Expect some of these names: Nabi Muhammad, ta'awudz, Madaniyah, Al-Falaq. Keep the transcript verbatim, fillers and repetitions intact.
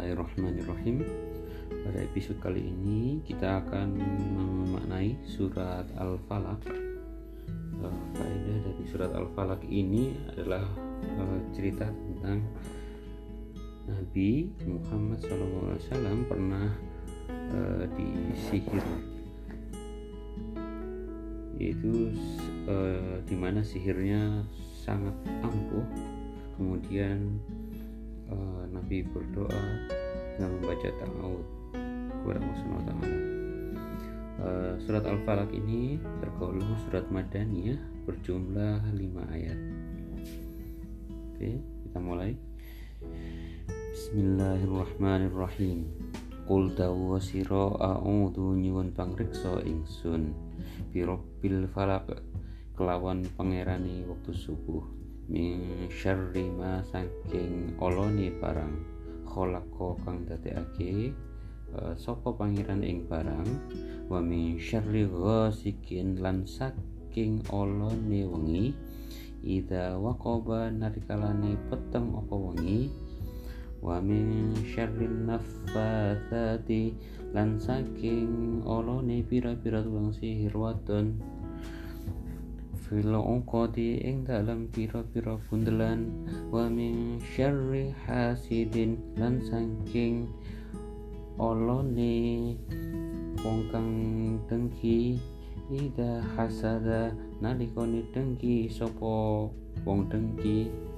Bismillahirrahmanirrahim. Pada episode kali ini kita akan memaknai surat Al-Falaq. Faedah dari surat Al-Falaq ini adalah cerita tentang Nabi Muhammad shallallahu alaihi wasallam pernah uh, disihir, yaitu uh, di mana sihirnya sangat ampuh. Kemudian uh, Nabi berdoa dengan membaca ta'awudz kepada Allah Subhanahu Taala. Uh, surat Al-Falaq ini tergolong surat Madaniyah, berjumlah lima ayat. Oke, kita mulai. Bismillahirrahmanirrahim. Qul dawu siro a'udhu nyuwun pangriksa ingsun birabbil falaq, kelawan pangerani waktu subuh, min syarri ma saking olone barang, khalaqa kang dadekake uh, sapa pangeran ing barang, wa min syarri ghasikin lan saking olone wengi, idza waqaba narikalane peteng apa wengi, wa min syarrin naffatsati lan saking olone pira-pira tulang sihir wadon, fil uqadi ing dalem pira-pira bundelan, wa min syarri hasidin lan saking olone wong kang dengki, idza hasada nalikane dengki sapa wong dengki,